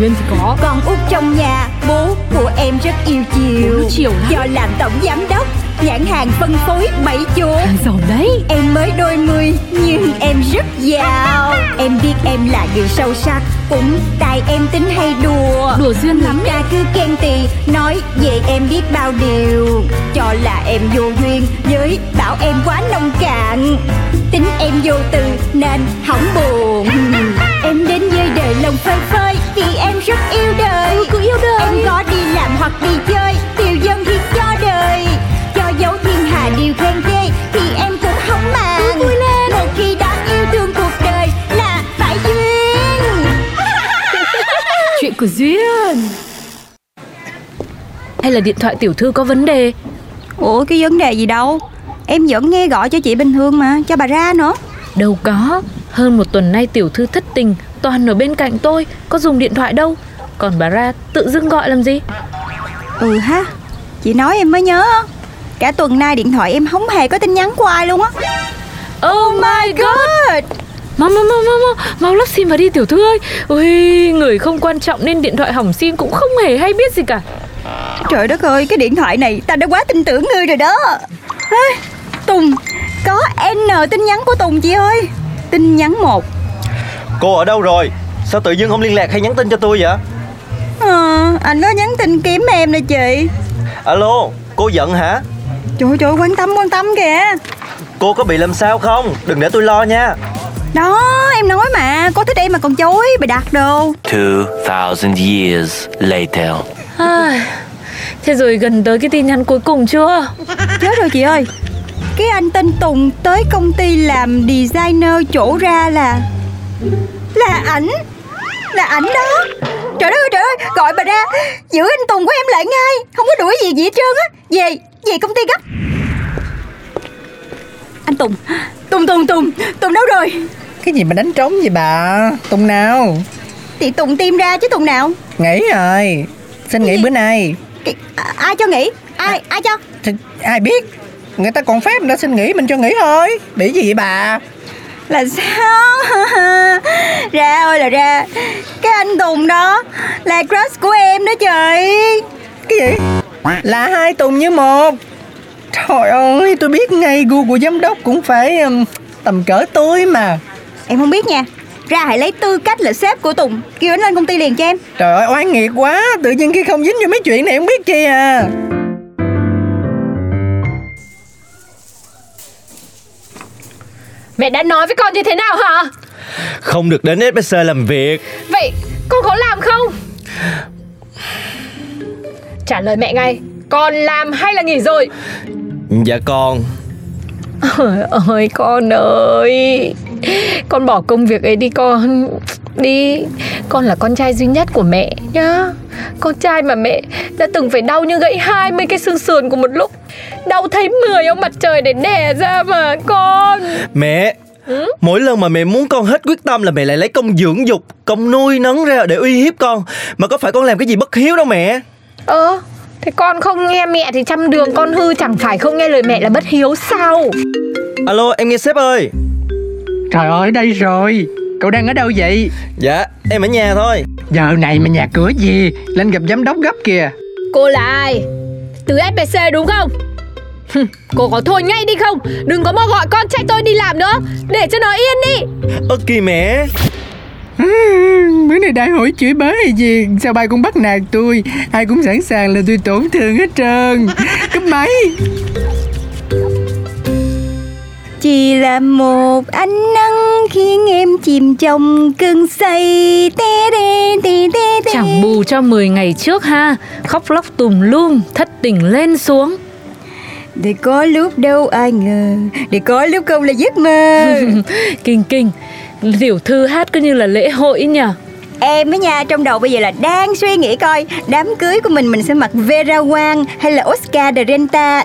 Duyên thì có. Con út trong nhà, bố của em rất yêu chiều lắm. Do làm tổng giám đốc nhãn hàng phân phối 7 chỗ. Giàu đấy. Em mới đôi mươi nhưng em rất giàu. Em biết em là người sâu sắc, cũng tại em tính hay đùa. Đùa duyên lắm. Ra cứ khen tì, nói về em biết bao điều. Cho là em vô duyên, với bảo em quá nông cạn. Tính em vô từ nên hỏng buồn. Em đến với đời lòng phơi phới vì em rất yêu đời. Cũng yêu đời. Em có đi làm hoặc đi chơi, tiêu dân thì cho đời. Cho dấu thiên hà điều khen ghê thì em cũng không màng. Vui lên. Một khi đã yêu thương cuộc đời là phải duyên. Chuyện của duyên. Hay là điện thoại tiểu thư có vấn đề? Ủa cái vấn đề gì đâu. Em vẫn nghe gọi cho chị bình thường mà, cho bà ra nữa. Đâu có. Hơn một tuần nay tiểu thư thất tình, toàn ở bên cạnh tôi, có dùng điện thoại đâu. Còn bà ra tự dưng gọi làm gì? Ừ ha, chị nói em mới nhớ. Cả tuần nay điện thoại em không hề có tin nhắn của ai luôn á. Oh my god. Mau mau lắp sim vào đi tiểu thư ơi. Ui, người không quan trọng nên điện thoại hỏng sim cũng không hề hay biết gì cả. Trời đất ơi, cái điện thoại này tao đã quá tin tưởng ngươi rồi đó. Ê, Tùng, có N tin nhắn của Tùng chị ơi. Tin nhắn 1. Cô ở đâu rồi? Sao tự dưng không liên lạc hay nhắn tin cho tôi vậy? Anh có nhắn tin kiếm em nè chị. Alo, cô giận hả? Trời, quan tâm kìa. Cô có bị làm sao không? Đừng để tôi lo nha. Đó, em nói mà, cô thích em mà còn chối, bà đặt đồ. 2000 years later. Thế rồi gần tới cái tin nhắn cuối cùng chưa? Chết rồi chị ơi. Cái anh tên Tùng tới công ty làm designer, chỗ ra là ảnh đó. Trời ơi, gọi bà ra, giữ anh Tùng của em lại ngay, không có đuổi gì hết trơn á. Về công ty gấp. Anh Tùng đâu rồi? Cái gì mà đánh trống vậy bà? Tùng nào? Thì Tùng tìm ra chứ Tùng nào? Nghỉ rồi. Xin nghỉ bữa nay. Ai cho nghỉ? Ai cho? Thì ai biết. Người ta còn phép người ta xin nghỉ, mình cho nghỉ thôi. Bị gì vậy bà? Là sao? Ra ơi là ra. Cái anh Tùng đó là crush của em đó chị. Cái gì? Là hai Tùng như một. Trời ơi, tôi biết ngay gu của giám đốc cũng phải tầm cỡ tôi mà. Em không biết nha. Ra hãy lấy tư cách là sếp của Tùng, kêu anh lên công ty liền cho em. Trời ơi, oan nghiệt quá. Tự nhiên khi không dính vô mấy chuyện này không biết chi à. Mẹ đã nói với con như thế nào hả? Không được đến SBC làm việc. Vậy con có làm không? Trả lời mẹ ngay. Con làm hay là nghỉ rồi? Dạ con. Trời ơi con ơi, con bỏ công việc ấy đi con. Đi. Con là con trai duy nhất của mẹ nhá. Con trai mà mẹ đã từng phải đau như gãy 20 cái xương sườn của một lúc. Đau thấy 10 ông mặt trời để đẻ ra mà con. Mẹ. Mỗi lần mà mẹ muốn con hết quyết tâm là mẹ lại lấy công dưỡng dục, công nuôi nấng ra để uy hiếp con. Mà có phải con làm cái gì bất hiếu đâu mẹ. Thế con không nghe mẹ thì trăm đường con hư, chẳng phải không nghe lời mẹ là bất hiếu sao? Alo, em nghe sếp ơi. Trời ơi, đây rồi. Cậu đang ở đâu vậy? Dạ, em ở nhà thôi. Giờ này mà nhà cửa gì? Lên gặp giám đốc gấp kìa. Cô là ai? Từ SBC đúng không? Cô có thôi ngay đi không? Đừng có mà gọi con trai tôi đi làm nữa. Để cho nó yên đi. Ok mẹ. Bữa nay đại hội chửi bới hay gì? Sao bay cũng bắt nạt tôi? Ai cũng sẵn sàng là tôi tổn thương hết trơn. Cúp máy. Chỉ là một ánh nắng khiến em chìm trong cơn say. Chẳng bù cho 10 ngày trước ha. Khóc lóc tùm lum, thất tình lên xuống. Để có lúc đâu ai ngờ, để có lúc không là giấc mơ. Kinh tiểu thư hát cứ như là lễ hội nhỉ. Em á nha, trong đầu bây giờ là đang suy nghĩ coi đám cưới của mình sẽ mặc Vera Wang hay là Oscar de Renta.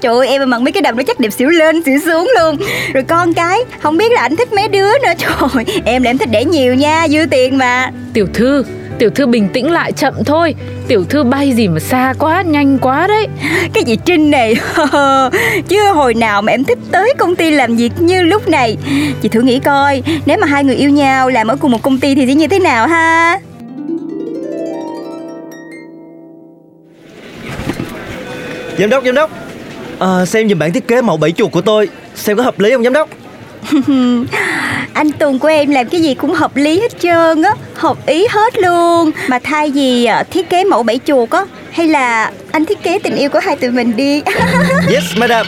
Trời ơi, em mặc mấy cái đầm nó chắc đẹp xỉu lên xỉu xuống luôn. Rồi con cái, không biết là anh thích mấy đứa nữa. Trời, em thích để nhiều nha, dư tiền mà. Tiểu thư bình tĩnh lại, chậm thôi. Tiểu thư bay gì mà xa quá, nhanh quá đấy. Cái chị Trinh này, chưa hồi nào mà em thích tới công ty làm việc như lúc này. Chị thử nghĩ coi, nếu mà hai người yêu nhau làm ở cùng một công ty thì sẽ như thế nào ha. Giám đốc xem giùm bản thiết kế mẫu bẫy chuột của tôi, xem có hợp lý không giám đốc? Anh Tùng của em làm cái gì cũng hợp lý hết trơn á, hợp ý hết luôn. Mà thay vì thiết kế mẫu bẫy chuột á, hay là anh thiết kế tình yêu của hai tụi mình đi. Yes madam.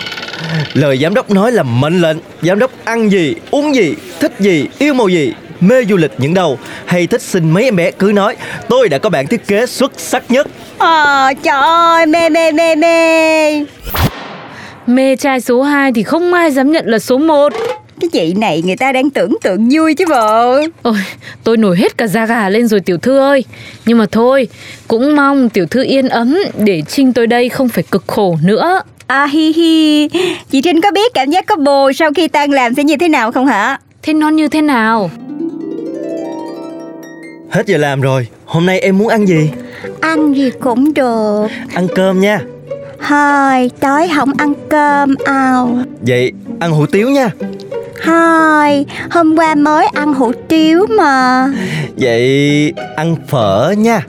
Lời giám đốc nói là mệnh lệnh. Giám đốc ăn gì, uống gì, thích gì, yêu màu gì, mê du lịch những đâu, hay thích xin mấy em bé cứ nói. Tôi đã có bản thiết kế xuất sắc nhất. Trời ơi, mê. Mê trai số 2 thì không ai dám nhận là số 1. Cái chị này người ta đang tưởng tượng vui chứ bộ. Ôi, tôi nổi hết cả da gà lên rồi tiểu thư ơi. Nhưng mà thôi, cũng mong tiểu thư yên ấm để Trinh tôi đây không phải cực khổ nữa. Chị Trinh có biết cảm giác có bồ sau khi tan làm sẽ như thế nào không hả? Thế nó như thế nào? Hết giờ làm rồi, hôm nay em muốn ăn gì? Ăn gì cũng được. Ăn cơm nha. Thôi, tối không ăn cơm ao. Vậy ăn hủ tiếu nha. Thôi, hôm qua mới ăn hủ tiếu mà. Vậy ăn phở nha.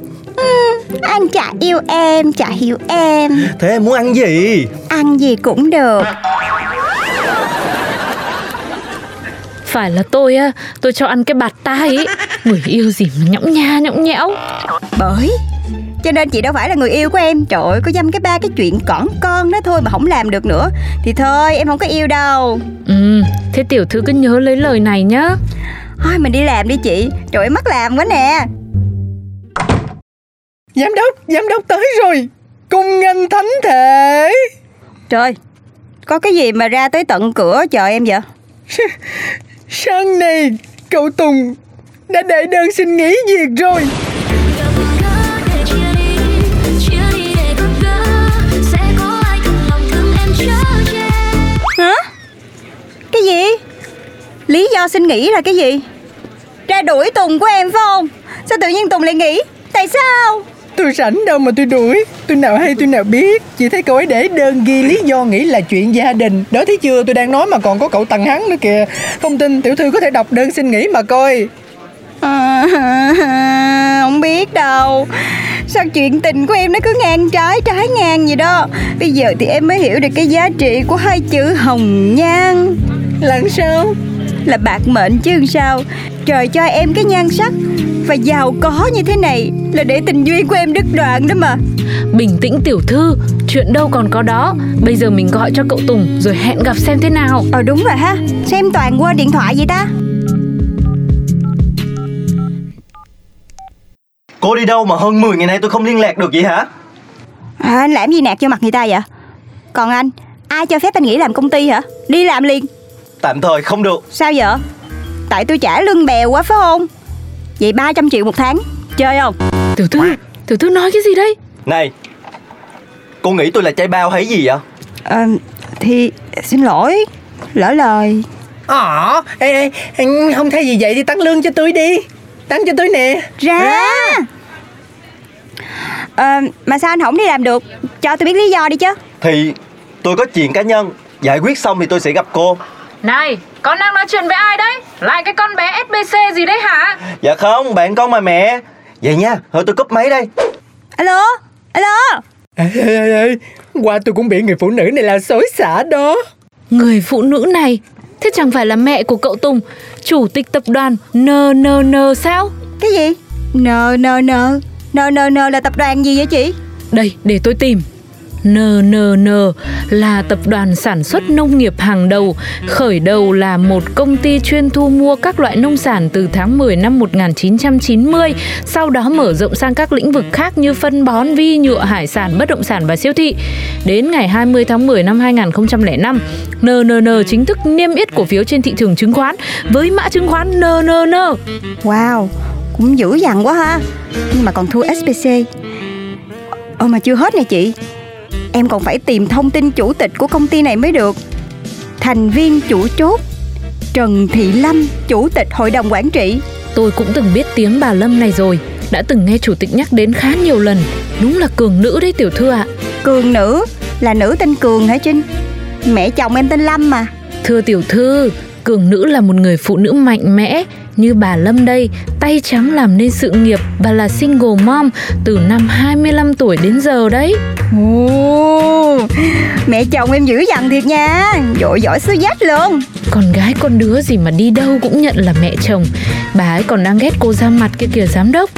Anh chả yêu em, chả hiểu em. Thế em muốn ăn gì? Ăn gì cũng được. Phải là tôi á, tôi cho ăn cái bạt tai ấy. Người yêu gì mà nhõng nha, nhõng nhẽo. Bởi cho nên chị đâu phải là người yêu của em. Trời ơi, có dăm cái ba cái chuyện cỏn con đó thôi mà không làm được nữa thì thôi, em không có yêu đâu. Thế tiểu thư cứ nhớ lấy lời này nhá. Thôi mình đi làm đi chị. Trời ơi, mắc làm quá nè. Giám đốc tới rồi. Cung nghênh thánh thể. Trời, có cái gì mà ra tới tận cửa chờ em vậy? Sáng nay cậu Tùng đã đệ đơn xin nghỉ việc rồi. Hả? Cái gì? Lý do xin nghỉ là cái gì? Ra đuổi Tùng của em phải không? Sao tự nhiên Tùng lại nghỉ? Tại sao? Tôi rảnh đâu mà tôi đuổi. Tôi nào hay tôi nào biết. Chị thấy cậu ấy để đơn ghi lý do nghỉ là chuyện gia đình. Đó thấy chưa, tôi đang nói mà còn có cậu tằng hắn nữa kìa. Không tin tiểu thư có thể đọc đơn xin nghỉ mà coi. Không biết đâu. Sao chuyện tình của em nó cứ ngang trái ngang gì đó. Bây giờ thì em mới hiểu được cái giá trị của hai chữ hồng nhan. Là sao? Là bạc mệnh chứ sao. Trời cho em cái nhan sắc và giàu có như thế này là để tình duyên của em đứt đoạn đó mà. Bình tĩnh tiểu thư, chuyện đâu còn có đó. Bây giờ mình gọi cho cậu Tùng rồi hẹn gặp xem thế nào. Đúng rồi ha. Xem toàn qua điện thoại vậy ta. Cô đi đâu mà hơn 10 ngày nay tôi không liên lạc được vậy hả? Anh làm gì nạt vô mặt người ta vậy? Còn anh, ai cho phép anh nghỉ làm công ty hả? Đi làm liền. Tạm thời không được. Sao vậy? Tại tôi trả lương bèo quá phải không? Vậy 300 triệu một tháng, chơi không? Tiểu thư nói cái gì đấy? Này, cô nghĩ tôi là trai bao hay gì vậy? Thì xin lỗi, lỡ lời. Không thay gì vậy thì tăng lương cho tôi đi. Tăng cho tôi nè. Ra. Mà sao anh không đi làm được? Cho tôi biết lý do đi chứ. Thì tôi có chuyện cá nhân, giải quyết xong thì tôi sẽ gặp cô. Này, con đang nói chuyện với ai đấy? Lại cái con bé SBC gì đấy hả? Dạ không, bạn con mà mẹ. Vậy nha, thôi tôi cúp máy đây. Alo. Ê, qua tôi cũng bị người phụ nữ này là xối xả đó. Người phụ nữ này? Thế chẳng phải là mẹ của cậu Tùng, chủ tịch tập đoàn NNN sao? Cái gì? NNN là tập đoàn gì vậy chị? Đây, để tôi tìm. NNN là tập đoàn sản xuất nông nghiệp hàng đầu, khởi đầu là một công ty chuyên thu mua các loại nông sản từ tháng 10 năm 1990, sau đó mở rộng sang các lĩnh vực khác như phân bón, vi nhựa, hải sản, bất động sản và siêu thị. Đến ngày 20 tháng 10 năm 2005, NNN chính thức niêm yết cổ phiếu trên thị trường chứng khoán với mã chứng khoán NNN. Wow, cũng dữ dằn quá ha, nhưng mà còn thua SBC. Mà chưa hết nè chị. Em còn phải tìm thông tin chủ tịch của công ty này mới được. Thành viên chủ chốt Trần Thị Lâm, chủ tịch hội đồng quản trị. Tôi cũng từng biết tiếng bà Lâm này rồi, đã từng nghe chủ tịch nhắc đến khá nhiều lần. Đúng là cường nữ đấy tiểu thư ạ. Cường nữ? Là nữ tên Cường hả Trinh? Mẹ chồng em tên Lâm mà. Thưa tiểu thư, cường nữ là một người phụ nữ mạnh mẽ, Như bà Lâm đây, tay trắng làm nên sự nghiệp và là single mom từ năm 25 tuổi đến giờ đấy. Ồ, mẹ chồng em dữ dằn thiệt nha, giỏi xứ dách luôn. Con gái con đứa gì mà đi đâu cũng nhận là mẹ chồng. Bà ấy còn đang ghét cô ra mặt kia kìa giám đốc.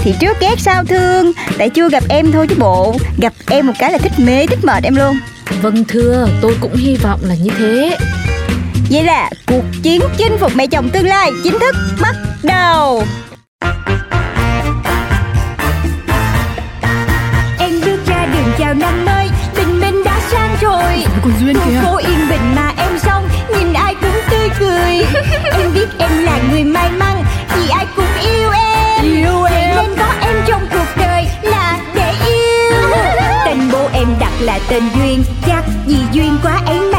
Thì trước ghét sao thương, tại chưa gặp em thôi chứ bộ. Gặp em một cái là thích mê, thích mệt em luôn. Vâng thưa, tôi cũng hy vọng là như thế. Vậy là cuộc chiến chinh phục mẹ chồng tương lai chính thức bắt đầu. Em bước ra đường chào năm mới, tình mình đã sang rồi. Còn Duyên kìa. Cô yên bình mà em xong, nhìn ai cũng tươi cười. Em biết em là người may mắn, vì ai cũng yêu em. Yêu em. Nên có em trong cuộc đời là để yêu. Tên bố em đặt là tên Duyên, chắc vì duyên quá ấy mà.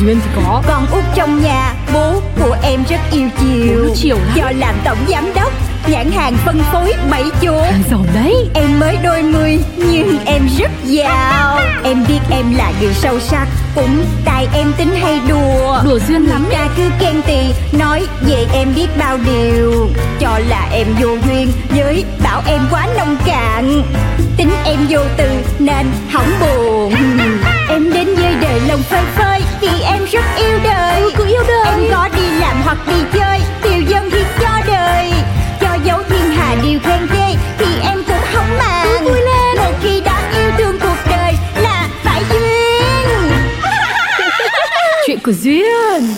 Duyên thì có. Con út trong nhà, bố của em rất yêu chiều lắm. Do làm tổng giám đốc nhãn hàng phân phối 7 chỗ. Giàu đấy. Em mới đôi mươi nhưng em rất giàu. Em biết em là người sâu sắc, cũng tại em tính hay đùa. Đùa Duyên lắm. Người ta cứ khen tì, nói về em biết bao điều, cho là em vô duyên, với bảo em quá nông cạn. Tính em vô từ nên hỏng buồn. Em đến với đời lòng phơi phới, vì em rất yêu đời. Cứ yêu đời. Em có đi làm hoặc đi chơi, tiêu dân thì cho đời. Cho dấu thiên hà điều khen ghê, thì em cũng không màng. Vui lên. Một khi đã yêu thương cuộc đời là phải duyên. Chuyện của Duyên.